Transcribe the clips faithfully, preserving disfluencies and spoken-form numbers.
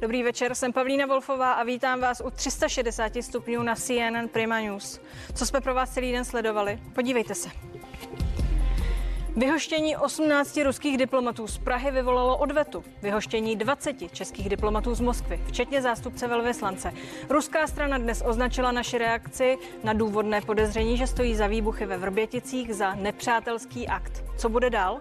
Dobrý večer, jsem Pavlína Wolfová a vítám vás u tři sta šedesát stupňů na C N N Prima News. Co jsme pro vás celý den sledovali? Podívejte se. Vyhoštění osmnácti ruských diplomatů z Prahy vyvolalo odvetu. Vyhoštění dvaceti českých diplomatů z Moskvy, včetně zástupce velvyslance. Ruská strana dnes označila naši reakci na důvodné podezření, že stojí za výbuchy ve Vrběticích za nepřátelský akt. Co bude dál?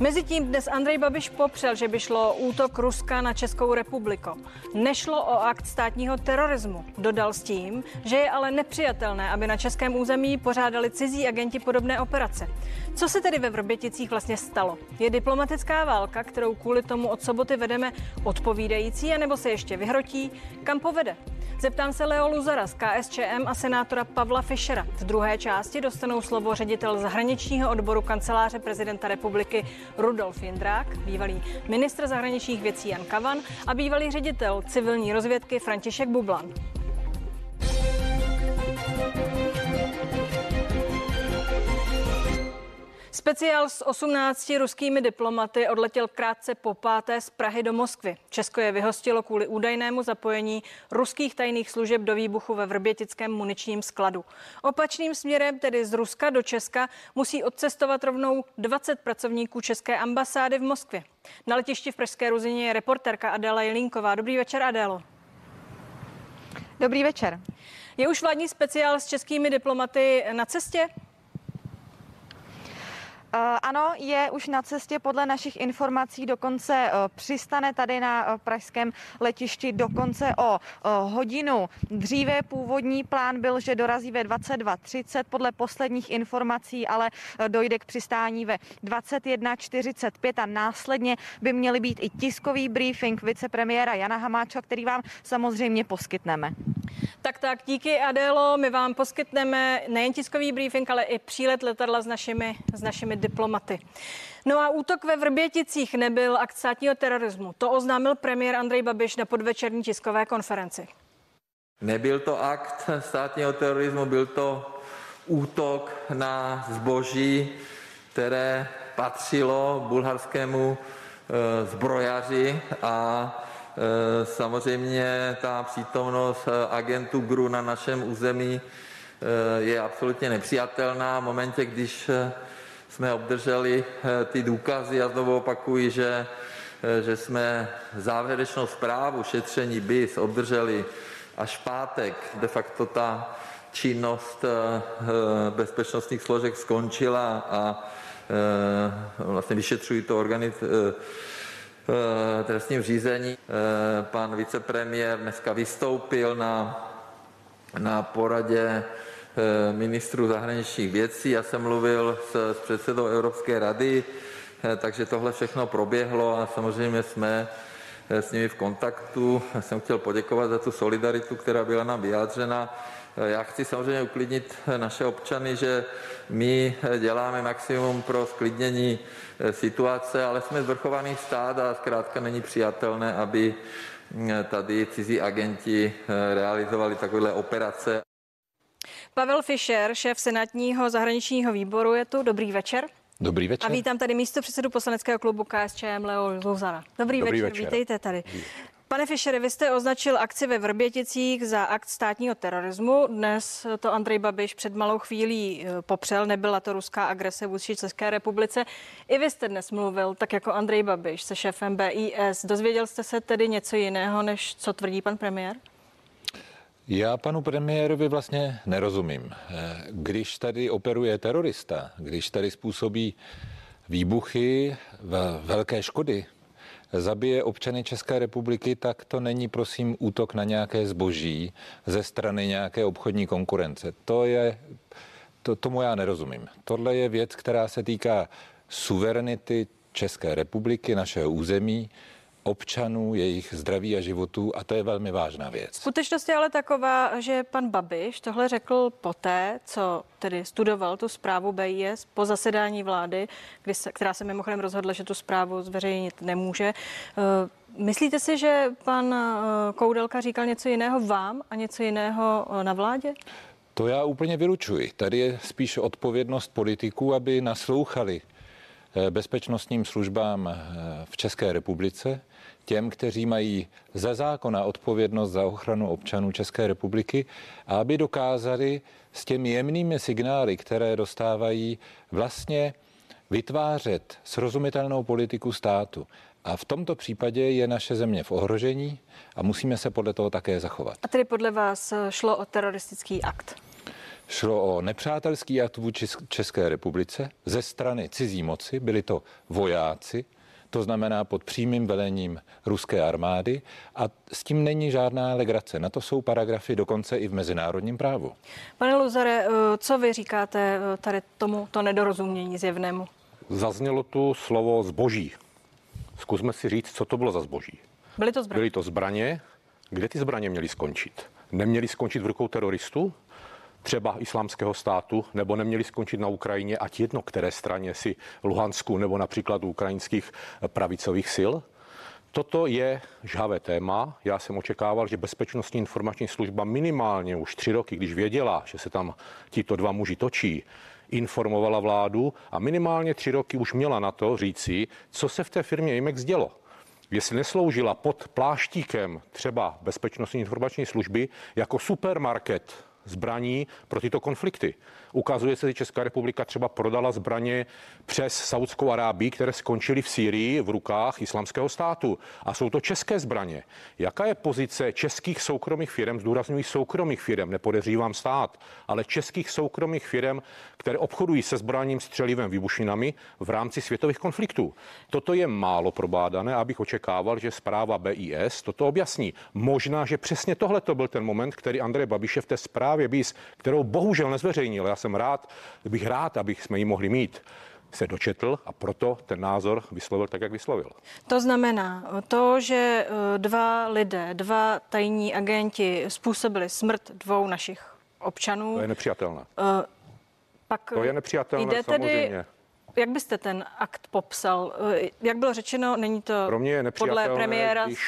Mezitím dnes Andrej Babiš popřel, že by šlo o útok Ruska na Českou republiku. Nešlo o akt státního terorismu. Dodal s tím, že je ale nepřijatelné, aby na českém území pořádali cizí agenti podobné operace. Co se tedy ve Vrběticích vlastně stalo? Je diplomatická válka, kterou kvůli tomu od soboty vedeme, odpovídající, anebo se ještě vyhrotí? Kam povede? Zeptám se Leo Luzara z K S Č M a senátora Pavla Fischera. V druhé části dostanou slovo ředitel zahraničního odboru kanceláře prezidenta republiky Rudolf Jindrák, bývalý ministr zahraničních věcí Jan Kavan a bývalý ředitel civilní rozvědky František Bublan. Speciál s osmnácti ruskými diplomaty odletěl krátce po páté z Prahy do Moskvy. Česko je vyhostilo kvůli údajnému zapojení ruských tajných služeb do výbuchu ve vrbětickém muničním skladu. Opačným směrem, tedy z Ruska do Česka, musí odcestovat rovnou dvacet pracovníků české ambasády v Moskvě. Na letišti v pražské Ruzině je reportérka Adéla Jelínková. Dobrý večer, Adélo. Dobrý večer. Je už vládní speciál s českými diplomaty na cestě? Ano, je už na cestě, podle našich informací dokonce přistane tady na pražském letišti dokonce o hodinu. Dříve původní plán byl, že dorazí ve dvacet dva třicet, podle posledních informací ale dojde k přistání ve dvacet jedna čtyřicet pět a následně by měly být i tiskový briefing vicepremiéra Jana Hamáčka, který vám samozřejmě poskytneme. Tak tak, díky Adélo, my vám poskytneme nejen tiskový briefing, ale i přílet letadla s našimi, s našimi diplomaty. No a útok ve Vrběticích nebyl akt státního terorismu. To oznámil premiér Andrej Babiš na podvečerní tiskové konferenci. Nebyl to akt státního terorismu, byl to útok na zboží, které patřilo bulharskému zbrojaři a samozřejmě ta přítomnost agentů G R U na našem území je absolutně nepřijatelná. V momentě, když jsme obdrželi ty důkazy, já znovu opakuji, že, že jsme závěrečnou zprávu šetření B I S obdrželi až v pátek. De facto ta činnost bezpečnostních složek skončila a vlastně vyšetřují to organizace trestním řízení. Pan vicepremiér dneska vystoupil na, na poradě ministrů zahraničních věcí. Já jsem mluvil s, s předsedou Evropské rady, takže tohle všechno proběhlo a samozřejmě jsme s nimi v kontaktu. Já jsem chtěl poděkovat za tu solidaritu, která byla nám vyjádřena. Já chci samozřejmě uklidnit naše občany, že my děláme maximum pro sklidnění situace, ale jsme zvrchovaný stát a zkrátka není přijatelné, aby tady cizí agenti realizovali takové operace. Pavel Fischer, šéf senátního zahraničního výboru, je tu. Dobrý večer. Dobrý večer. A vítám tady místopředsedu poslaneckého klubu K S Č M Leo Luzara. Dobrý, Dobrý večer. večer, vítejte tady. Pane Fischere, vy jste označil akci ve Vrběticích za akt státního terorismu. Dnes to Andrej Babiš před malou chvílí popřel, nebyla to ruská agrese vůči České republice. I vy jste dnes mluvil, tak jako Andrej Babiš, se šéfem B I S. Dozvěděl jste se tedy něco jiného, než co tvrdí pan premiér? Já panu premiérovi vlastně nerozumím. Když tady operuje terorista, když tady způsobí výbuchy, velké škody, zabije občany České republiky, tak to není, prosím, útok na nějaké zboží ze strany nějaké obchodní konkurence. To je, to, tomu já nerozumím. Tohle je věc, která se týká suverenity České republiky, našeho území, občanů, jejich zdraví a životů a to je velmi vážná věc. Skutečnost je ale taková, že pan Babiš tohle řekl poté, co tedy studoval tu zprávu B I S po zasedání vlády, kdy se, která se mimochodem rozhodla, že tu zprávu zveřejnit nemůže. Myslíte si, že pan Koudelka říkal něco jiného vám a něco jiného na vládě? To já úplně vylučuji. Tady je spíš odpovědnost politiků, aby naslouchali bezpečnostním službám v České republice, těm, kteří mají ze zákona odpovědnost za ochranu občanů České republiky, aby dokázali s těmi jemnými signály, které dostávají, vlastně vytvářet srozumitelnou politiku státu. A v tomto případě je naše země v ohrožení a musíme se podle toho také zachovat. A tedy podle vás šlo o teroristický akt? Šlo o nepřátelský akt vůči České republice ze strany cizí moci, byli to vojáci, to znamená pod přímým velením ruské armády, a s tím není žádná legrace. Na to jsou paragrafy dokonce i v mezinárodním právu. Pane Luzare, co vy říkáte tady tomu to nedorozumění zjevnému? Zaznělo tu slovo zboží. Zkusme si říct, co to bylo za zboží. Byly to zbraně. Byly to zbraně. Kde ty zbraně měly skončit? Neměly skončit v rukou teroristů? Třeba Islámského státu, nebo neměli skončit na Ukrajině, ať jedno, které straně, si Luhansku nebo například ukrajinských pravicových sil. Toto je žhavé téma. Já jsem očekával, že Bezpečnostní informační služba minimálně už tři roky, když věděla, že se tam tito dva muži točí, informovala vládu a minimálně tři roky už měla na to říci, co se v té firmě Imex dělo. Jestli nesloužila pod pláštíkem třeba Bezpečnostní informační služby jako supermarket zbraní pro tyto konflikty. Ukazuje se, že Česká republika třeba prodala zbraně přes Saudskou Arábii, které skončily v Sýrii v rukách Islámského státu. A jsou to české zbraně. Jaká je pozice českých soukromých firem, zdůrazňuji soukromých firem, nepodezřívám stát, ale českých soukromých firem, které obchodují se zbraním, střelivem, výbušinami v rámci světových konfliktů? Toto je málo probádané, abych očekával, že zpráva B I S toto objasní. Možná, že přesně tohle to byl ten moment, který Andrej Babiš v té zprávě, kterou bohužel nezveřejnil, já jsem rád, bych rád, abych jsme ji mohli mít, se dočetl a proto ten názor vyslovil tak, jak vyslovil. To znamená to, že dva lidé, dva tajní agenti způsobili smrt dvou našich občanů. To je nepřijatelné. Uh, pak to je nepřijatelné, jde samozřejmě. Tedy... Jak byste ten akt popsal? Jak bylo řečeno, není to pro mě je nepřijatelné, podle premiéra když...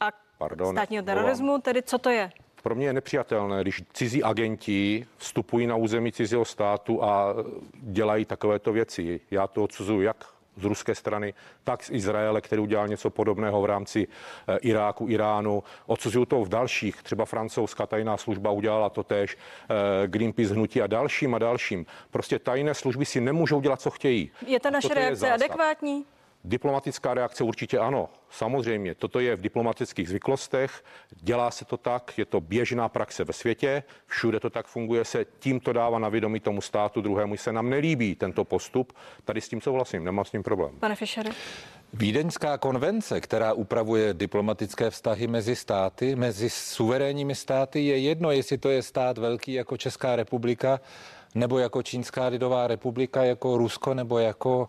akt Pardon, státního terorismu, tedy co to je? Pro mě je nepřijatelné, když cizí agenti vstupují na území cizího státu a dělají takovéto věci. Já to odsuzuju jak z ruské strany, tak z Izraele, který udělal něco podobného v rámci Iráku, Iránu. Odsuzuju to v dalších, třeba francouzská tajná služba udělala to též, Greenpeace hnutí a dalším a dalším. Prostě tajné služby si nemůžou dělat, co chtějí. Je ta naše reakce adekvátní? Diplomatická reakce určitě ano, samozřejmě. Toto je v diplomatických zvyklostech, dělá se to tak, je to běžná praxe ve světě, všude to tak funguje, se tímto dává na vědomí tomu státu druhému, se nám nelíbí tento postup, tady s tím souhlasím, nemám s tím problém. Pane Fischere? Vídeňská konvence, která upravuje diplomatické vztahy mezi státy, mezi suverénními státy, je jedno, jestli to je stát velký jako Česká republika, nebo jako Čínská lidová republika, jako Rusko, nebo jako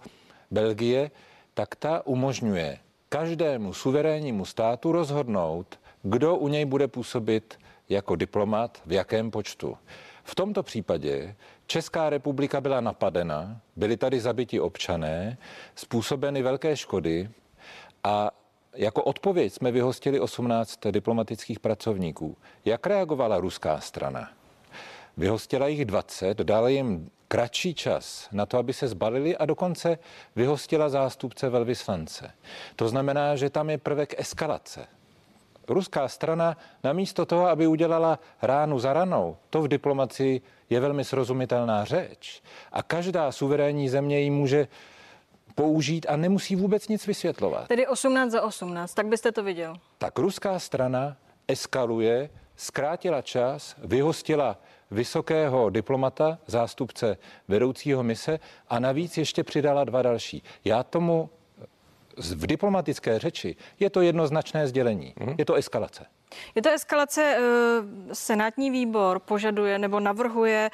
Belgie, tak ta umožňuje každému suverénnímu státu rozhodnout, kdo u něj bude působit jako diplomat, v jakém počtu. V tomto případě Česká republika byla napadena, byli tady zabiti občané, způsobeny velké škody a jako odpověď jsme vyhostili osmnáct diplomatických pracovníků. Jak reagovala ruská strana? Vyhostila jich dvacet, dala jim kratší čas na to, aby se zbalili, a dokonce vyhostila zástupce velvyslance. To znamená, že tam je prvek eskalace. Ruská strana namísto toho, aby udělala ránu za ranou, to v diplomacii je velmi srozumitelná řeč. A každá suverénní země ji může použít a nemusí vůbec nic vysvětlovat. Tedy osmnáct za osmnáct, tak byste to viděl. Tak ruská strana eskaluje, zkrátila čas, vyhostila vysokého diplomata, zástupce vedoucího mise, a navíc ještě přidala dva další. Já tomu v diplomatické řeči je to jednoznačné sdělení. Je to eskalace. Je to eskalace. Senátní výbor požaduje nebo navrhuje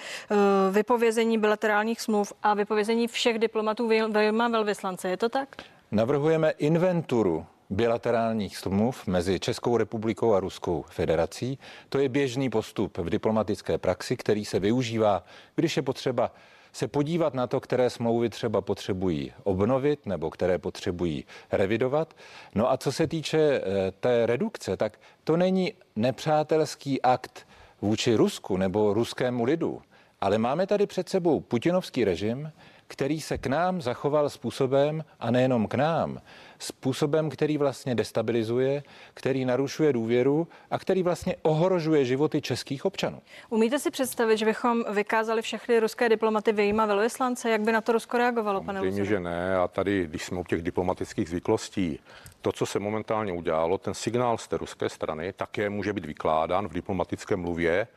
vypovězení bilaterálních smluv a vypovězení všech diplomatů vyjma velvyslance. Je to tak? Navrhujeme inventuru bilaterálních smluv mezi Českou republikou a Ruskou federací. To je běžný postup v diplomatické praxi, který se využívá, když je potřeba se podívat na to, které smlouvy třeba potřebují obnovit nebo které potřebují revidovat. No a co se týče té redukce, tak to není nepřátelský akt vůči Rusku nebo ruskému lidu, ale máme tady před sebou putinovský režim, který se k nám zachoval způsobem, a nejenom k nám, způsobem, který vlastně destabilizuje, který narušuje důvěru a který vlastně ohrožuje životy českých občanů. Umíte si představit, že bychom vykázali všechny ruské diplomaty vyjíma velvyslance? Jak by na to Rusko reagovalo, pane Luzino? Že ne. A tady, když jsme u těch diplomatických zvyklostí, to, co se momentálně udělalo, ten signál z té ruské strany také může být vykládán v diplomatickém mluvě,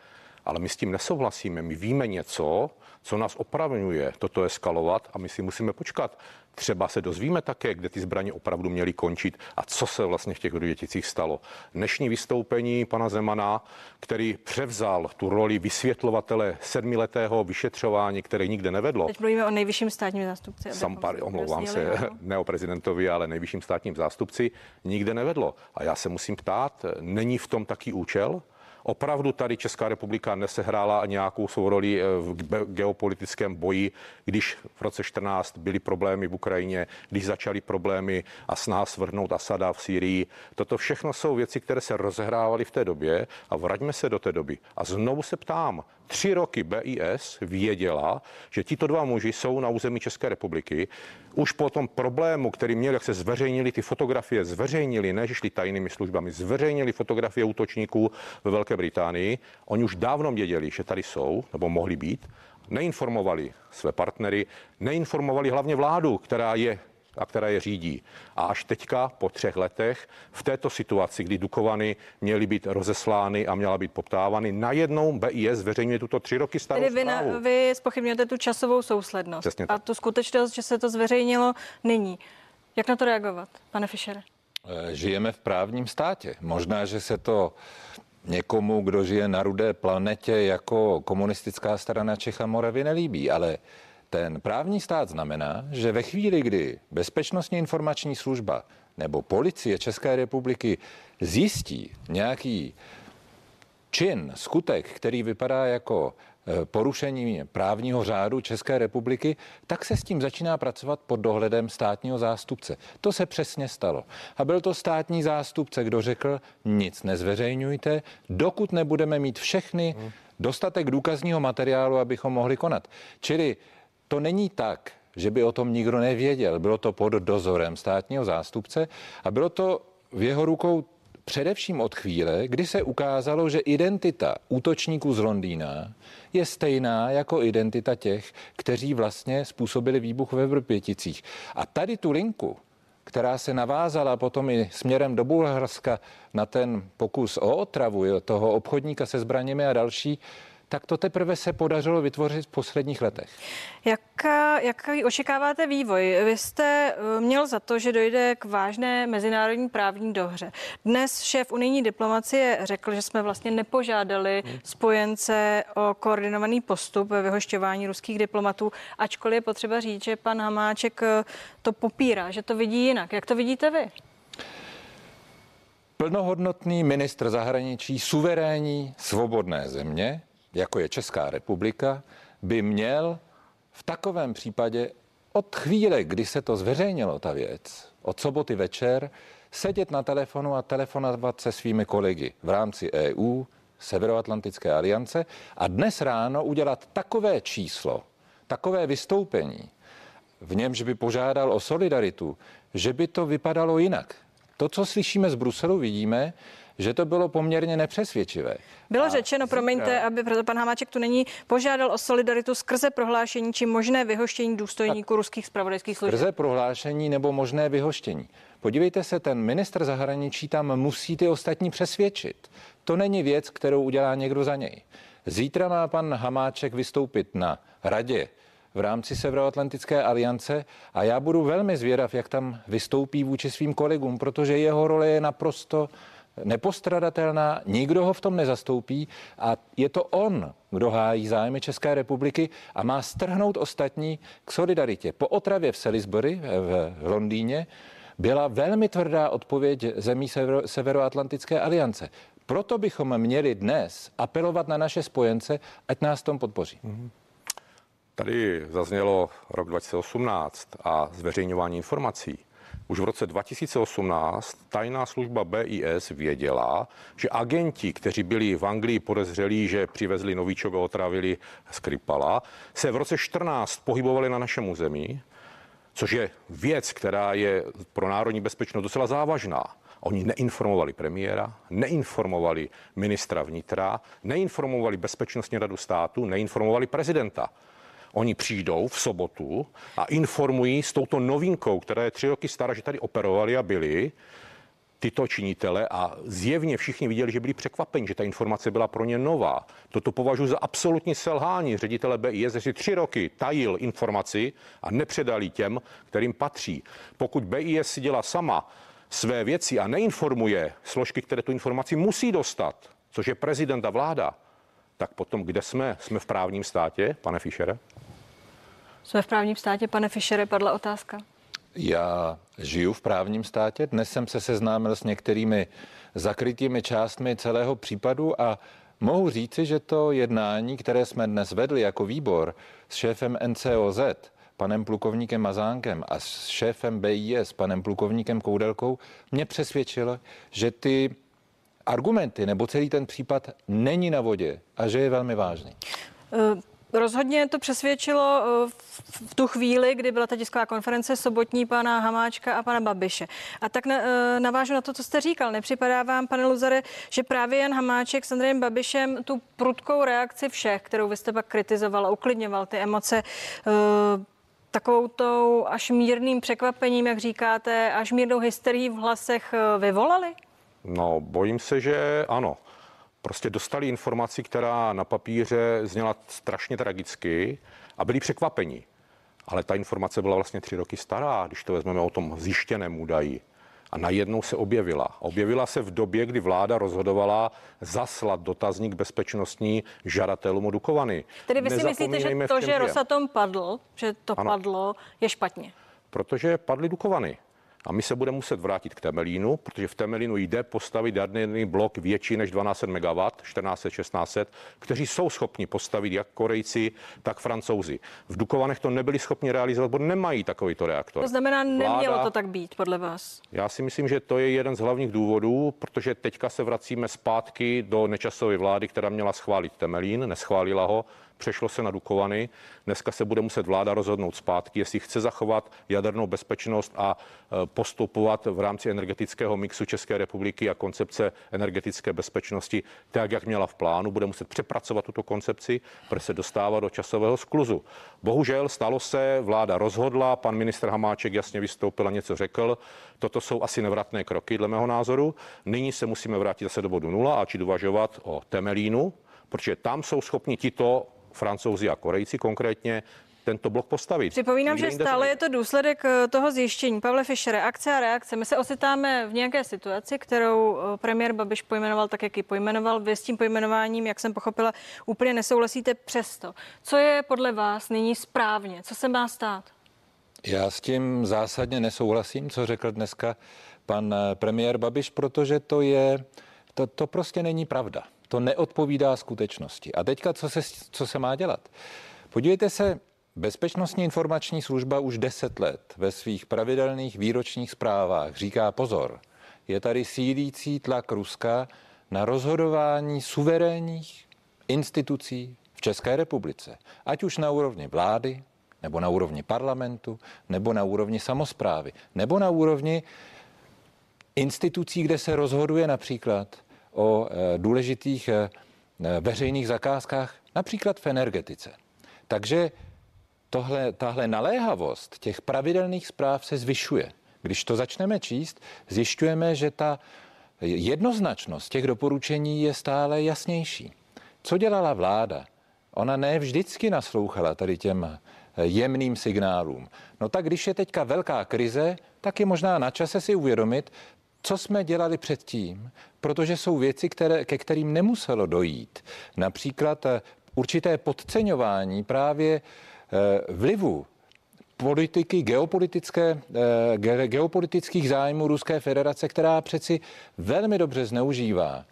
ale my s tím nesouhlasíme. My víme něco, co nás opravňuje toto eskalovat, a my si musíme počkat. Třeba se dozvíme také, kde ty zbraně opravdu měly končit a co se vlastně v těch Vrběticích stalo. Dnešní vystoupení pana Zemana, který převzal tu roli vysvětlovatele sedmiletého vyšetřování, které nikde nevedlo. Teď mluvíme o nejvyšším státním zástupci. Sam, pár, omlouvám se, ne o prezidentovi, ale nejvyšším státním zástupci nikde nevedlo. A já se musím ptát, není v tom taký účel? Opravdu tady Česká republika nesehrála nějakou svou roli v geopolitickém boji, když v roce čtrnáct byly problémy v Ukrajině, když začaly problémy a snaha svrhnout Asada v Sýrii. Toto všechno jsou věci, které se rozehrávaly v té době, a vraťme se do té doby. A znovu se ptám, tři roky B I S věděla, že tito dva muži jsou na území České republiky. Už po tom problému, který měl, jak se zveřejnili ty fotografie, zveřejnili, ne, že šli tajnými službami, zveřejnili fotografie útočníků ve Velké Británii. Oni už dávno věděli, že tady jsou, nebo mohli být, neinformovali své partnery, neinformovali hlavně vládu, která je a která je řídí. A až teďka, po třech letech, v této situaci, kdy Dukovany měly být rozeslány a měla být poptávány, najednou B I S zveřejňuje tuto tři roky starou zprávu. Tedy vy, na, vy zpochybňujete tu časovou souslednost a tu skutečnost, že se to zveřejnilo nyní. Jak na to reagovat, pane Fischere? Žijeme v právním státě. Možná, že se to někomu, kdo žije na rudé planetě jako Komunistická strana Čech a Moravy, nelíbí, ale ten právní stát znamená, že ve chvíli, kdy Bezpečnostní informační služba nebo policie České republiky zjistí nějaký čin, skutek, který vypadá jako porušení právního řádu České republiky, tak se s tím začíná pracovat pod dohledem státního zástupce. To se přesně stalo. A byl to státní zástupce, kdo řekl, nic nezveřejňujte, dokud nebudeme mít všechny dostatek důkazního materiálu, abychom mohli konat. Čili to není tak, že by o tom nikdo nevěděl. Bylo to pod dozorem státního zástupce a bylo to v jeho rukou především od chvíle, kdy se ukázalo, že identita útočníků z Londýna je stejná jako identita těch, kteří vlastně způsobili výbuch ve Vrběticích. A tady tu linku, která se navázala potom i směrem do Bulharska na ten pokus o otravu toho obchodníka se zbraněmi a další, tak to teprve se podařilo vytvořit v posledních letech. Jaká, jaký očekáváte vývoj? Vy jste měl za to, že dojde k vážné mezinárodní právní dohře. Dnes šéf unijní diplomacie řekl, že jsme vlastně nepožádali spojence o koordinovaný postup ve vyhošťování ruských diplomatů, ačkoliv je potřeba říct, že pan Hamáček to popírá, že to vidí jinak. Jak to vidíte vy? Plnohodnotný ministr zahraničí suverénní svobodné země, jako je Česká republika, by měl v takovém případě od chvíle, kdy se to zveřejnilo, ta věc, od soboty večer, sedět na telefonu a telefonovat se svými kolegy v rámci E U, Severoatlantické aliance, a dnes ráno udělat takové číslo, takové vystoupení, v němž by požádal o solidaritu, že by to vypadalo jinak. To, co slyšíme z Bruselu, vidíme, že to bylo poměrně nepřesvědčivé. Bylo a řečeno, promiňte, aby proto pan Hamáček tu není, požádal o solidaritu skrze prohlášení či možné vyhoštění důstojníků ruských zpravodajských služeb. Skrze prohlášení nebo možné vyhoštění. Podívejte se, ten ministr zahraničí tam musí ty ostatní přesvědčit. To není věc, kterou udělá někdo za něj. Zítra má pan Hamáček vystoupit na radě v rámci Severoatlantické aliance a já budu velmi zvědav, jak tam vystoupí vůči svým kolegům, protože jeho role je naprosto nepostradatelná, nikdo ho v tom nezastoupí a je to on, kdo hájí zájmy České republiky a má strhnout ostatní k solidaritě. Po otravě v Salisbury v Londýně byla velmi tvrdá odpověď zemí Severo- Severoatlantické aliance. Proto bychom měli dnes apelovat na naše spojence, ať nás v tom podpoří. Mm-hmm. Tady zaznělo rok dva tisíce osmnáct a zveřejňování informací. už v roce dva tisíce osmnáct tajná služba B I S věděla, že agenti, kteří byli v Anglii podezřelí, že přivezli Novičova, otravili Skripala, se v roce čtrnáct pohybovali na našem území, což je věc, která je pro národní bezpečnost docela závažná. Oni neinformovali premiéra, neinformovali ministra vnitra, neinformovali bezpečnostní radu státu, neinformovali prezidenta. Oni přijdou v sobotu a informují s touto novinkou, která je tři roky stará, že tady operovali a byli tyto činitele a zjevně všichni viděli, že byli překvapeni, že ta informace byla pro ně nová. Toto považuji za absolutní selhání ředitele B I S, že tři roky tajil informaci a nepředali těm, kterým patří. Pokud B I S si dělá sama své věci a neinformuje složky, které tu informaci musí dostat, což je prezident a vláda, tak potom, kde jsme? Jsme v právním státě, pane Fischere? Jsme v právním státě, pane Fischere, padla otázka. Já žiju v právním státě. Dnes jsem se seznámil s některými zakrytými částmi celého případu a mohu říci, že to jednání, které jsme dnes vedli jako výbor s šéfem N C O Z, panem plukovníkem Mazánkem a s šéfem B I S, panem plukovníkem Koudelkou, mě přesvědčilo, že ty argumenty nebo celý ten případ není na vodě a že je velmi vážný. Rozhodně to přesvědčilo v tu chvíli, kdy byla ta tisková konference sobotní pana Hamáčka a pana Babiše. A tak navážu na to, co jste říkal. Nepřipadá vám, pane Luzare, že právě Jan Hamáček s Andrejem Babišem tu prudkou reakci všech, kterou vy jste pak kritizoval a uklidňoval ty emoce, takovou tou až mírným překvapením, jak říkáte, až mírnou hysterii v hlasech vyvolali? No, bojím se, že ano. Prostě dostali informaci, která na papíře zněla strašně tragicky a byli překvapeni. Ale ta informace byla vlastně tři roky stará, když to vezmeme o tom zjištěném údaji. A najednou se objevila. Objevila se v době, kdy vláda rozhodovala zaslat dotazník bezpečnostní žadatelům o Dukovany. Tedy vy si myslíte, že to, že Rosatom padl, že to ano. padlo, je špatně? Protože padly Dukovany. A my se budeme muset vrátit k Temelínu, protože v Temelínu jde postavit jaderný blok větší než dvanáct set megawattů, čtrnáct set, šestnáct set, kteří jsou schopni postavit jak Korejci, tak Francouzi. V Dukovanech to nebyli schopni realizovat, protože nemají takovýto reaktor. To znamená, nemělo to tak být, podle vás? Já si myslím, že to je jeden z hlavních důvodů, protože teďka se vracíme zpátky do Nečasovy vlády, která měla schválit Temelín, neschválila ho. Přešlo se na Dukovany. Dneska se bude muset vláda rozhodnout zpátky, jestli chce zachovat jadernou bezpečnost a postupovat v rámci energetického mixu České republiky a koncepce energetické bezpečnosti tak, jak měla v plánu. Bude muset přepracovat tuto koncepci, protože se dostává do časového skluzu. Bohužel stalo se, vláda rozhodla, pan ministr Hamáček jasně vystoupil a něco řekl. Toto jsou asi nevratné kroky, dle mého názoru. Nyní se musíme vrátit zase do bodu nula a či uvažovat o Temelínu, protože tam jsou schopni tito Francouzi a Korejci konkrétně tento blok postavit. Připomínám, že stále je to důsledek toho zjištění. Pavle Fischere, akce a reakce. My se ocitáme v nějaké situaci, kterou premiér Babiš pojmenoval tak, jak ji pojmenoval. Vy s tím pojmenováním, jak jsem pochopila, úplně nesouhlasíte přesto. Co je podle vás nyní správně? Co se má stát? Já s tím zásadně nesouhlasím, co řekl dneska pan premiér Babiš, protože to je, to, to prostě není pravda. To neodpovídá skutečnosti. A teďka, co se, co se má dělat? Podívejte se, Bezpečnostní informační služba už deset let ve svých pravidelných výročních zprávách říká pozor, je tady sílící tlak Ruska na rozhodování suverénních institucí v České republice. Ať už na úrovni vlády, nebo na úrovni parlamentu, nebo na úrovni samosprávy, nebo na úrovni institucí, kde se rozhoduje například o důležitých veřejných zakázkách, například v energetice. Takže tohle, tahle naléhavost těch pravidelných zpráv se zvyšuje. Když to začneme číst, zjišťujeme, že ta jednoznačnost těch doporučení je stále jasnější. Co dělala vláda? Ona ne vždycky naslouchala tady těm jemným signálům. No tak když je teďka velká krize, tak je možná na čase si uvědomit, co jsme dělali předtím, protože jsou věci, které, ke kterým nemuselo dojít. Například určité podceňování právě vlivu politiky, geopolitické, geopolitických zájmů Ruské federace, která přeci velmi dobře zneužívá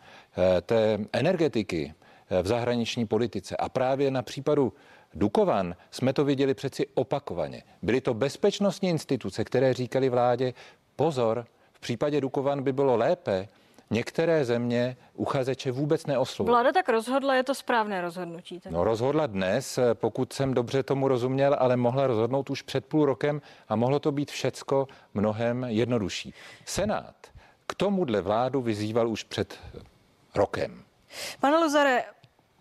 té energetiky v zahraniční politice. A právě na případu Dukovan jsme to viděli přeci opakovaně. Byly to bezpečnostní instituce, které říkali vládě, Pozor, v případě Dukovan by bylo lépe některé země uchazeče vůbec neoslovili. Vláda tak rozhodla, je to správné rozhodnutí? Tak? No, rozhodla dnes, pokud jsem dobře tomu rozuměl, ale mohla rozhodnout už před půl rokem a mohlo to být všecko mnohem jednodušší. Senát k tomuhle vládu vyzýval už před rokem. Pane Luzare,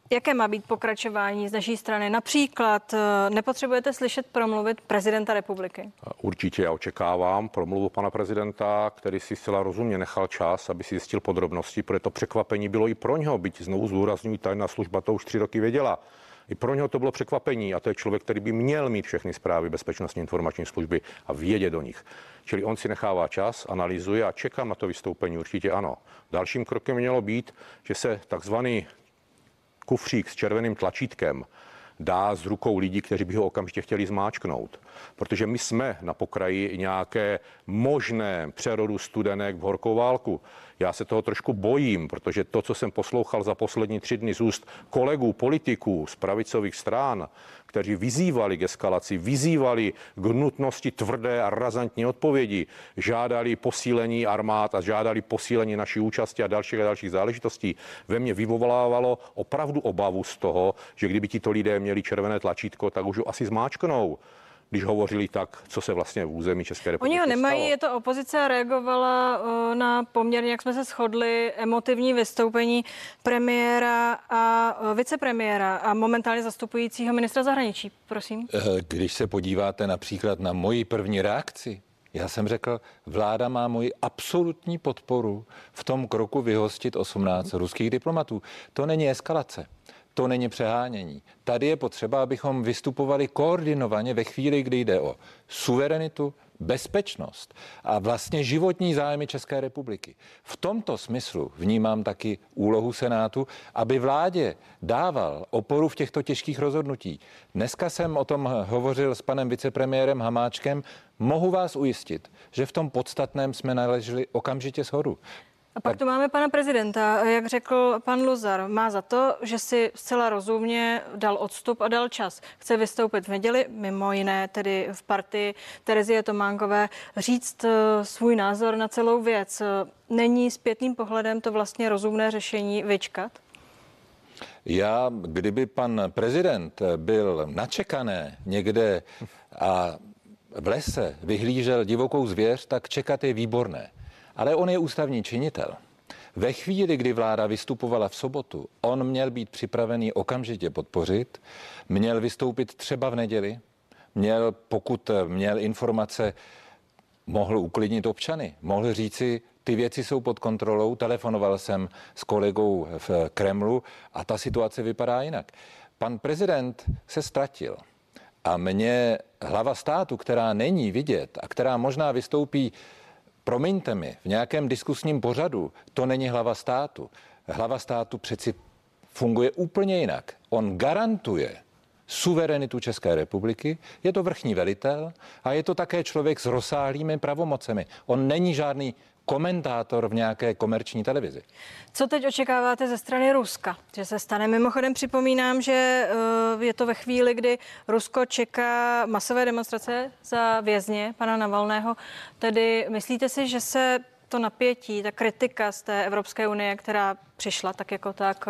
jaké má být pokračování z naší strany? Například nepotřebujete slyšet promluvit prezidenta republiky? Určitě, já očekávám promluvu pana prezidenta, který si zcela rozumně nechal čas, aby si zjistil podrobnosti, protože to překvapení bylo i pro něho, byť znovu zdůrazňuji, tajná služba to už tři roky věděla. I pro něho to bylo překvapení a to je člověk, který by měl mít všechny zprávy bezpečnostní informační služby a vědět o nich. Čili on si nechává čas, analyzuje a čekám na to vystoupení, určitě ano. Dalším krokem mělo být, že se takzvaný kufřík s červeným tlačítkem dá z rukou lidí, kteří by ho okamžitě chtěli zmáčknout. Protože my jsme na pokraji nějaké možné přerodu studenek v horkou válku. Já se toho trošku bojím, protože to, co jsem poslouchal za poslední tři dny z úst kolegů, politiků z pravicových stran, kteří vyzývali k eskalaci, vyzývali k nutnosti tvrdé a razantní odpovědi, žádali posílení armád a žádali posílení naší účasti a dalších a dalších záležitostí, ve mně vyvolávalo opravdu obavu z toho, že kdyby tito lidé měli červené tlačítko, tak už ho asi zmáčknou, když hovořili tak, co se vlastně v území České republiky stalo. Oni ho nemají, je to opozice reagovala na poměrně, jak jsme se shodli, emotivní vystoupení premiéra a vicepremiéra a momentálně zastupujícího ministra zahraničí, prosím. Když se podíváte například na moji první reakci, já jsem řekl, vláda má moji absolutní podporu v tom kroku vyhostit osmnáct ruských diplomatů. To není eskalace. To není přehánění. Tady je potřeba, abychom vystupovali koordinovaně ve chvíli, kdy jde o suverenitu, bezpečnost a vlastně životní zájmy České republiky. V tomto smyslu vnímám taky úlohu Senátu, aby vládě dával oporu v těchto těžkých rozhodnutí. Dneska jsem o tom hovořil s panem vicepremiérem Hamáčkem. Mohu vás ujistit, že v tom podstatném jsme naleželi okamžitě shodu. A pak tu máme pana prezidenta, jak řekl pan Luzar, má za to, že si zcela rozumně dal odstup a dal čas. Chce vystoupit v neděli, mimo jiné tedy v partii Terezie Tománkové, říct svůj názor na celou věc. Není zpětným pohledem to vlastně rozumné řešení vyčkat? Já, kdyby pan prezident byl načekané někde a v lese vyhlížel divokou zvěř, tak čekat je výborné. Ale on je ústavní činitel. Ve chvíli, kdy vláda vystupovala v sobotu, on měl být připravený okamžitě podpořit, měl vystoupit třeba v neděli, měl, pokud měl informace, mohl uklidnit občany, mohl říci, ty věci jsou pod kontrolou, telefonoval jsem s kolegou v Kremlu a ta situace vypadá jinak. Pan prezident se ztratil. A mně hlava státu, která není vidět a která možná vystoupí, promiňte mi, v nějakém diskusním pořadu to není hlava státu. Hlava státu přeci funguje úplně jinak. On garantuje suverenitu České republiky, je to vrchní velitel a je to také člověk s rozsáhlými pravomocemi. On není žádný komentátor v nějaké komerční televizi. Co teď očekáváte ze strany Ruska, že se stane? Mimochodem připomínám, že je to ve chvíli, kdy Rusko čeká masové demonstrace za vězně pana Navalného. Tedy myslíte si, že se to napětí, ta kritika z té Evropské unie, která přišla tak jako tak,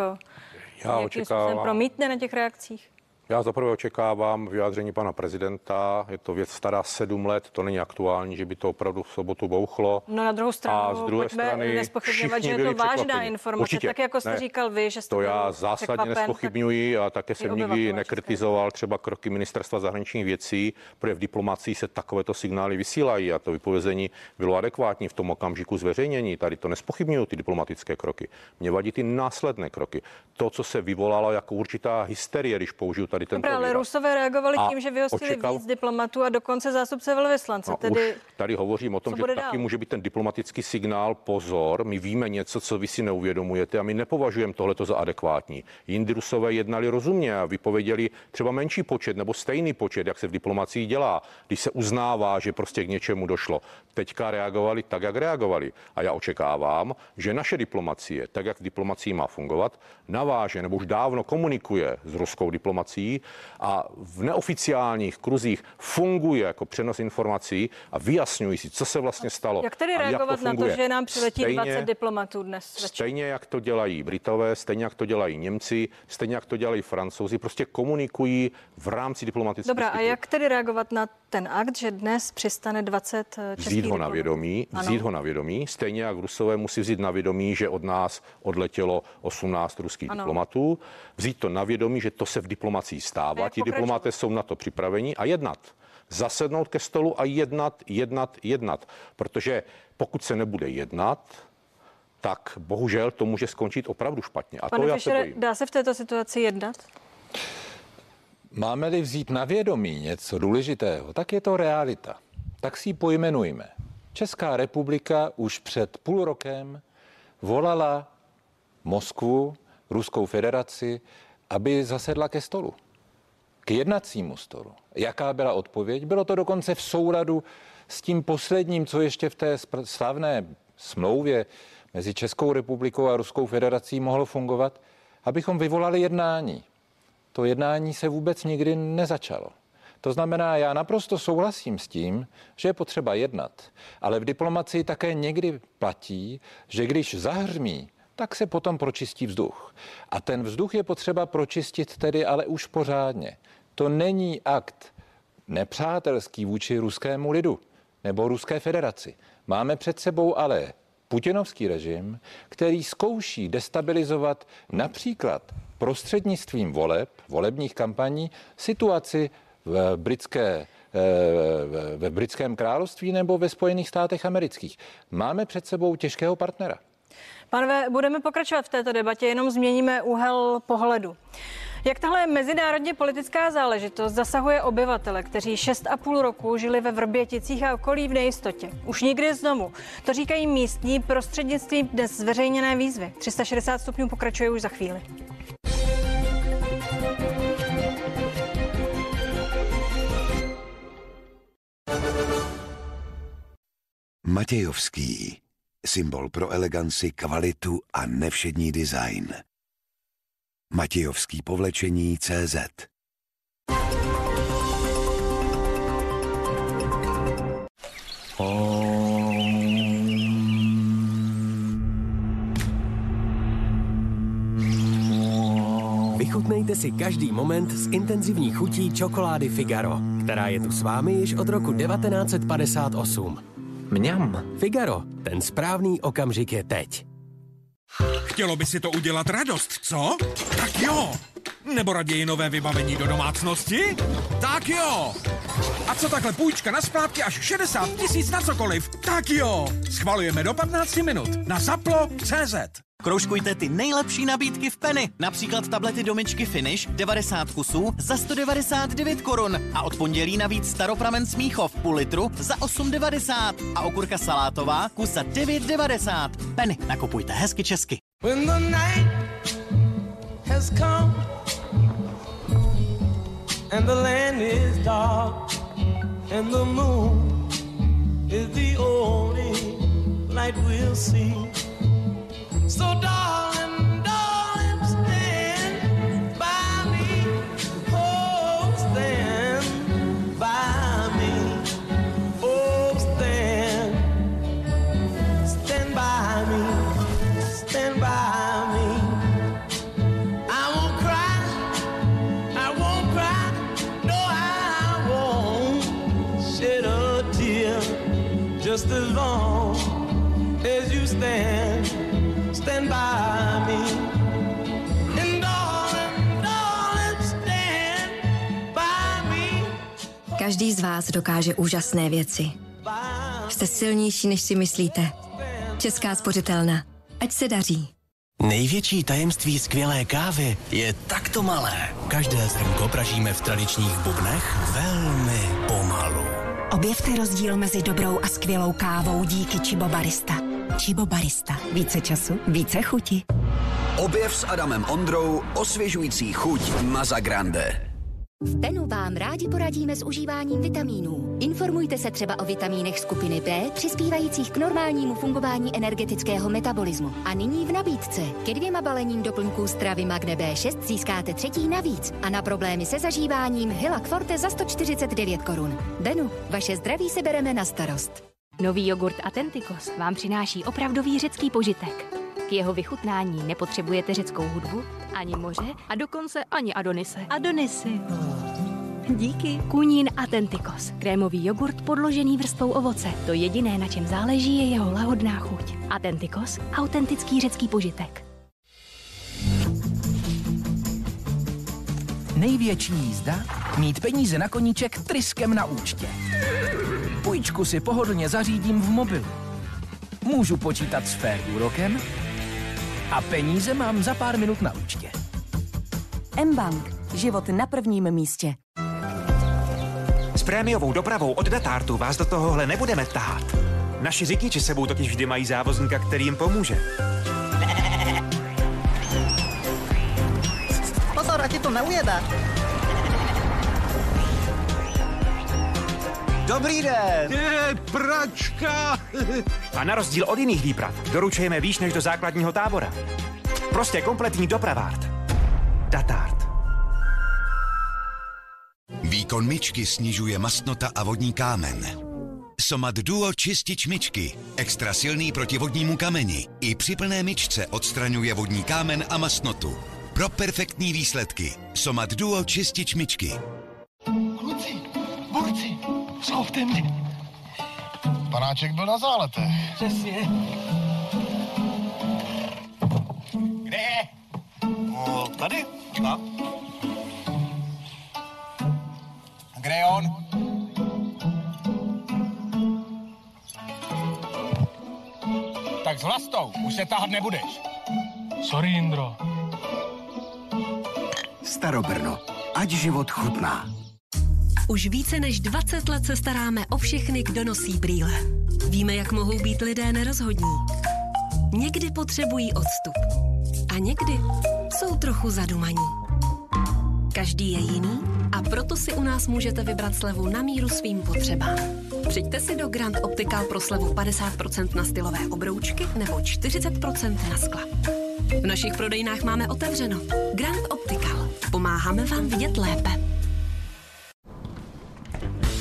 Já očekávám. promítne na těch reakcích? Já zaprvé očekávám vyjádření pana prezidenta, je to věc stará sedm let, to není aktuální, že by to opravdu v sobotu bouchlo. No na druhou stranu, a z druhé strany nespochybňovat, že je to vážná informace, Určitě. tak jako jste ne, říkal vy, že jste To já zásadně překvapen, nespochybňuji a také jsem nikdy nekritizoval třeba kroky ministerstva zahraničních věcí, protože v diplomacii se takovéto signály vysílají a to vypovězení bylo adekvátní v tom okamžiku zveřejnění. Tady to nespochybňují ty diplomatické kroky. Mě vadí ty následné kroky. To, co se vyvolalo jako určitá hysterie, když použiju tady Dobrá, ale Rusové reagovali a tím, že vyhostili očekal... víc diplomatů a dokonce zástupce velvyslance. No, tedy... Tady hovořím o tom, že taky dál? může být ten diplomatický signál pozor. My víme něco, co vy si neuvědomujete a my nepovažujeme tohleto za adekvátní. Jindy Rusové jednali rozumně a vypověděli třeba menší počet nebo stejný počet, jak se v diplomacii dělá, když se uznává, že prostě k něčemu došlo. Teďka reagovali tak, jak reagovali. A já očekávám, že naše diplomacie, tak jak diplomacie má fungovat, naváže nebo už dávno komunikuje s ruskou diplomací. informací a v neoficiálních kruzích funguje jako přenos informací a vyjasňují si, co se vlastně stalo. Jak tedy reagovat jak to na to, že nám přiletí stejně, dvacet diplomatů dnes? Večer. Stejně jak to dělají Britové, stejně jak to dělají Němci, stejně jak to dělají Francouzi, prostě komunikují v rámci diplomatických. Dobrá, styku. A jak tedy reagovat na ten akt, že dnes přistane dvacet českých vzít ho na vědomí, vzít ho na vědomí, stejně jak Rusové musí vzít na vědomí, že od nás odletělo osmnáct ruských ano. diplomatů, vzít to na vědomí, že to se v diplomacii stává, ti diplomaté jsou na to připraveni a jednat. Zasednout ke stolu a jednat, jednat, jednat, protože pokud se nebude jednat, tak bohužel to může skončit opravdu špatně. A pane to Fischere, já se bojím. Dá se v této situaci jednat? Máme-li vzít na vědomí něco důležitého, tak je to realita. Tak si ji pojmenujme. Česká republika už před půl rokem volala Moskvu, Ruskou federaci, aby zasedla ke stolu, k jednacímu stolu. Jaká byla odpověď? Bylo to dokonce v souladu s tím posledním, co ještě v té slavné smlouvě mezi Českou republikou a Ruskou federací mohlo fungovat, abychom vyvolali jednání. To jednání se vůbec nikdy nezačalo. To znamená, já naprosto souhlasím s tím, že je potřeba jednat, ale v diplomacii také někdy platí, že když zahřmí, tak se potom pročistí vzduch. A ten vzduch je potřeba pročistit tedy ale už pořádně. To není akt nepřátelský vůči ruskému lidu nebo Ruské federaci. Máme před sebou ale putinovský režim, který zkouší destabilizovat například prostřednictvím voleb, volebních kampaní, situaci v britské, ve britském království nebo ve Spojených státech amerických. Máme před sebou těžkého partnera. Pánové, budeme pokračovat v této debatě, jenom změníme úhel pohledu. Jak tahle mezinárodně politická záležitost zasahuje obyvatele, kteří šest a půl roku žili ve Vrběticích a okolí v nejistotě? Už nikdy znovu. To říkají místní prostřednictvím dnes zveřejněné výzvy. tři sta šedesát stupňů pokračuje už za chvíli. Matějovský. Symbol pro eleganci, kvalitu a nevšední design. Matějovský povlečení tečka cé zet. Vychutnejte si každý moment s intenzivní chutí čokolády Figaro, která je tu s vámi již od roku devatenáct set padesát osm. Mňam. Figaro, ten správný okamžik je teď. Chtělo by si to udělat radost, co? Tak jo. Nebo raději nové vybavení do domácnosti? Tak jo. A co takhle půjčka na splátky až šedesát tisíc na cokoliv? Tak jo. Schvalujeme do patnácti minut na zaplo tečka cé zet. Kroužkujte ty nejlepší nabídky v Penny. Například tablety do myčky Finish devadesát kusů za sto devadesát devět korun. A od pondělí navíc staropramen Smíchov půl litru za osm devadesát. A okurka salátová kus za devět devadesát. Penny, nakupujte hezky česky. When the night has come and the land is dark and the moon is the only light we'll see. So darling, darling, stand by me, oh, stand by me, oh, stand, stand by me, stand by me. I won't cry, I won't cry, no, I won't shed a tear, just as long as you stand. Stand by me, and darling, darling, stand by me. Každý z vás dokáže úžasné věci. Jste silnější, než si myslíte. Česká spořitelna. Ať se daří. Největší tajemství skvělé kávy je takto malé. Každé zrnko pražíme v tradičních bubnech velmi pomalu. Objevte rozdíl mezi dobrou a skvělou kávou díky Chibo Barista. Chibo Barista. Více času, více chuti. Objev s Adamem Ondrou osvěžující chuť Maza Grande. V Benu vám rádi poradíme s užíváním vitamínů. Informujte se třeba o vitamínech skupiny B, přispívajících k normálnímu fungování energetického metabolismu. A nyní v nabídce. Ke dvěma balením doplňků stravy Magne bé šest získáte třetí navíc a na problémy se zažíváním Hilak Forte za sto čtyřicet devět korun. Benu, vaše zdraví se bereme na starost. Nový jogurt Atentikos vám přináší opravdový řecký požitek. K jeho vychutnání nepotřebujete řeckou hudbu, ani moře a dokonce ani Adonise. Adonisy. Díky. Kunín Atentikos. Krémový jogurt podložený vrstvou ovoce. To jediné, na čem záleží, je jeho lahodná chuť. Atentikos. Autentický řecký požitek. Největší jízda? Mít peníze na koníček tryskem na účtě. Půjčku si pohodlně zařídím v mobilu. Můžu počítat s fair úrokem a peníze mám za pár minut na účtě. mBank. Život na prvním místě. S prémiovou dopravou od Datartu vás do tohohle nebudeme tahat. Naši řidiči sebou totiž vždy mají závozníka, který jim pomůže. Pozor, ať ti to neujede. Dobrý den! Je, pračka! A na rozdíl od jiných výprav doručujeme výš než do základního tábora. Prostě kompletní dopravárt. Datart. Výkon myčky snižuje mastnota a vodní kámen. Somat Duo čistič myčky. Extra silný proti vodnímu kameni. I při plné myčce odstraňuje vodní kámen a mastnotu. Pro perfektní výsledky. Somat Duo čistič myčky. Kluci, borci, schopte mě. Panáček byl na záletech. Přesně. Kde je? O, tady? A? Kde je on? Tak s Vlastou už se tahat nebudeš. Sorry, Jindro. Starobrno. Ať život chutná. Už více než dvacet let se staráme o všechny, kdo nosí brýle. Víme, jak mohou být lidé nerozhodní. Někdy potřebují odstup. A někdy jsou trochu zadumaní. Každý je jiný a proto si u nás můžete vybrat slevu na míru svým potřebám. Přijďte si do Grand Optical pro slevu padesát procent na stylové obroučky nebo čtyřicet procent na skla. V našich prodejnách máme otevřeno. Grand Optical. Pomáháme vám vidět lépe.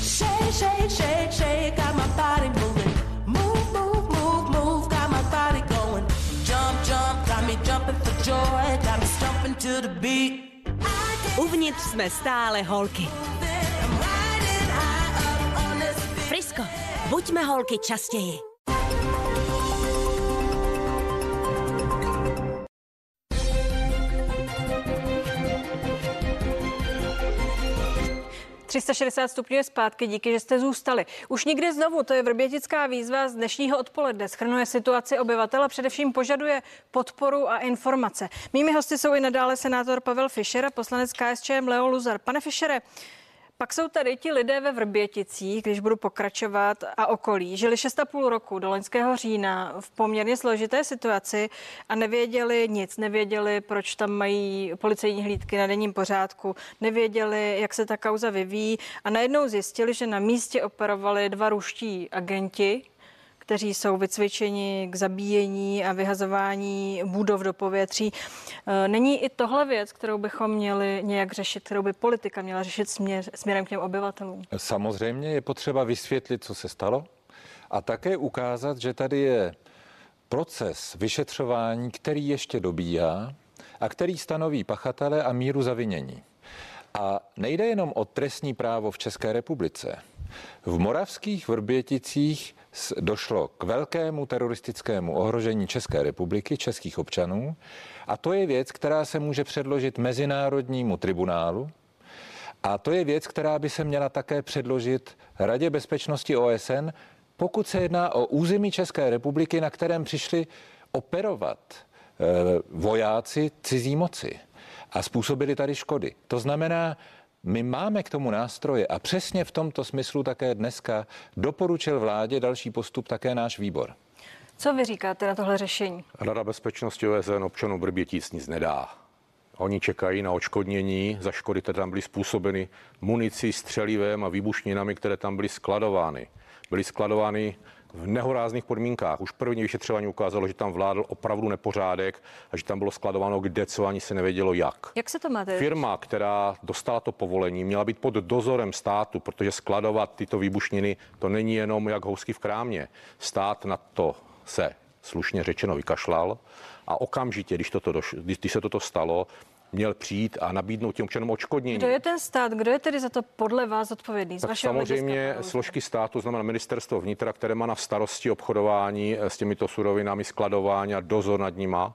Shake, shake, shake, shake, got my body moving. Move, move, move, move, got my body going. Jump, jump, got me jumping for joy, got me stomping to the beat. Uvnitř jsme stále holky. Frisko, buďme holky častěji. tři sta šedesát stupňů je zpátky, díky, že jste zůstali. Už nikdy znovu, to je vrbětická výzva z dnešního odpoledne. Shrnuje situaci obyvatel a především požaduje podporu a informace. Mými hosty jsou i nadále senátor Pavel Fischer a poslanec KSČM Leo Luzar. Pane Fischere, pak jsou tady ti lidé ve Vrběticích, když budu pokračovat, a okolí. Žili šest a půl roku do loňského října v poměrně složité situaci a nevěděli nic. Nevěděli, proč tam mají policejní hlídky na denním pořádku. Nevěděli, jak se ta kauza vyvíjí. A najednou zjistili, že na místě operovali dva ruští agenti, kteří jsou vycvičeni k zabíjení a vyhazování budov do povětří. Není i tohle věc, kterou bychom měli nějak řešit, kterou by politika měla řešit směr, směrem k těm obyvatelům? Samozřejmě je potřeba vysvětlit, co se stalo, a také ukázat, že tady je proces vyšetřování, který ještě dobíhá a který stanoví pachatele a míru zavinění. A nejde jenom o trestní právo v České republice. V moravských Vrběticích došlo k velkému teroristickému ohrožení České republiky, českých občanů, a to je věc, která se může předložit mezinárodnímu tribunálu, a to je věc, která by se měla také předložit Radě bezpečnosti O S N, pokud se jedná o území České republiky, na kterém přišli operovat eh, vojáci cizí moci a způsobili tady škody. To znamená, my máme k tomu nástroje a přesně v tomto smyslu také dneska doporučil vládě další postup také náš výbor. Co vy říkáte na tohle řešení? Rada bezpečnosti O S N občanů Vrbětic nic nedá. Oni čekají na odškodnění za škody, které tam byly způsobeny municí, střelivem a výbušninami, které tam byly skladovány. Byly skladovány v nehorázných podmínkách. Už první vyšetřování ukázalo, že tam vládl opravdu nepořádek a že tam bylo skladováno kde, co ani se nevědělo jak. Jak se to máte? Firma, která dostala to povolení, měla být pod dozorem státu, protože skladovat tyto výbušniny to není jenom jak housky v krámě. Stát na to se slušně řečeno vykašlal a okamžitě, když, toto doš- když se toto stalo, měl přijít a nabídnout těm občanům odškodnění. Kdo je ten stát? Kdo je tedy za to podle vás odpovědný? Tak samozřejmě složky státu, znamená ministerstvo vnitra, které má na starosti obchodování s těmito surovinami, skladování a dozor nad nima.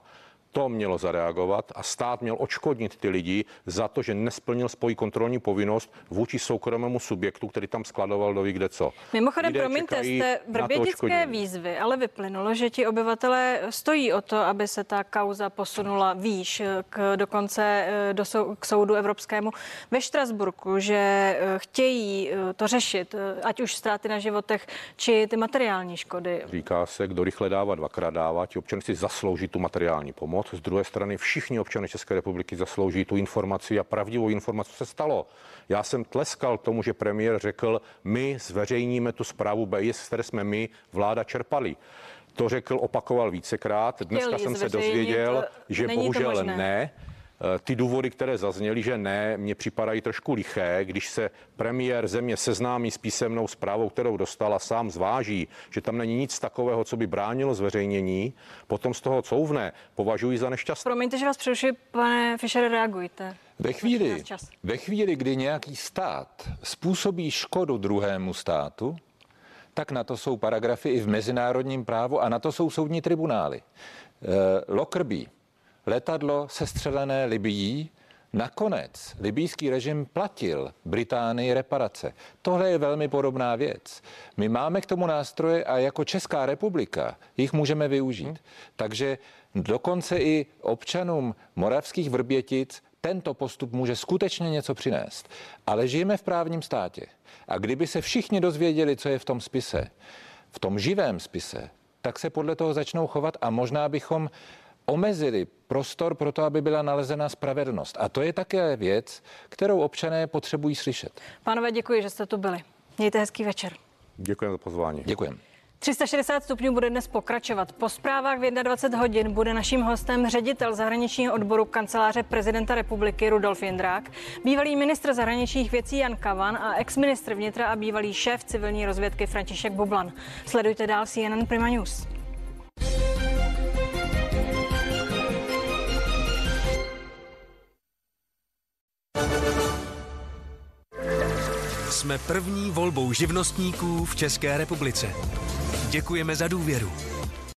To mělo zareagovat a stát měl odškodnit ty lidi za to, že nesplnil svoji kontrolní povinnost vůči soukromému subjektu, který tam skladoval do ví kde co. Mimochodem, lidé, promiňte, jste vrbětické výzvy, ale vyplynulo, že ti obyvatelé stojí o to, aby se ta kauza posunula výš, k, dokonce do sou, k soudu evropskému ve Štrasburku, že chtějí to řešit, ať už ztráty na životech, či ty materiální škody. Říká se, kdo rychle dává, dvakrát dává, ti občané si zaslouží tu materiální pomoc. Z druhé strany všichni občané České republiky zaslouží tu informaci a pravdivou informaci, co se stalo. Já jsem tleskal tomu, že premiér řekl, my zveřejníme tu zprávu B I S, z které jsme my, vláda, čerpali. To řekl, opakoval vícekrát. Dneska jsem se dozvěděl, že bohužel ne. Ty důvody, které zazněly, že ne, mně připadají trošku liché, když se premiér země seznámí s písemnou zprávou, kterou dostala, sám zváží, že tam není nic takového, co by bránilo zveřejnění, potom z toho couvne, považuji za nešťastné. Promiňte, že vás přerušuji, pane Fischere, reagujte. Ve chvíli, ve chvíli, kdy nějaký stát způsobí škodu druhému státu, tak na to jsou paragrafy i v mezinárodním právu a na to jsou soudní tribunály. Lockerbie. Letadlo sestřelené Libyí, nakonec libijský režim platil Británii reparace. Tohle je velmi podobná věc. My máme k tomu nástroje a jako Česká republika jich můžeme využít. Hmm. Takže dokonce i občanům Moravských Vrbětic tento postup může skutečně něco přinést. Ale žijeme v právním státě. A kdyby se všichni dozvěděli, co je v tom spise, v tom živém spise, tak se podle toho začnou chovat a možná bychom omezili prostor pro to, aby byla nalezena spravedlnost. A to je také věc, kterou občané potřebují slyšet. Pánové, děkuji, že jste tu byli. Mějte hezký večer. Děkujeme za pozvání. Děkujeme. tři sta šedesát stupňů bude dnes pokračovat. Po zprávách v dvacet jedna hodin bude naším hostem ředitel zahraničního odboru kanceláře prezidenta republiky Rudolf Jindrák, bývalý ministr zahraničních věcí Jan Kavan a exministr vnitra a bývalý šéf civilní rozvědky František Bublan. Sledujte dál C N N Prima News. Jsme první volbou živnostníků v České republice. Děkujeme za důvěru.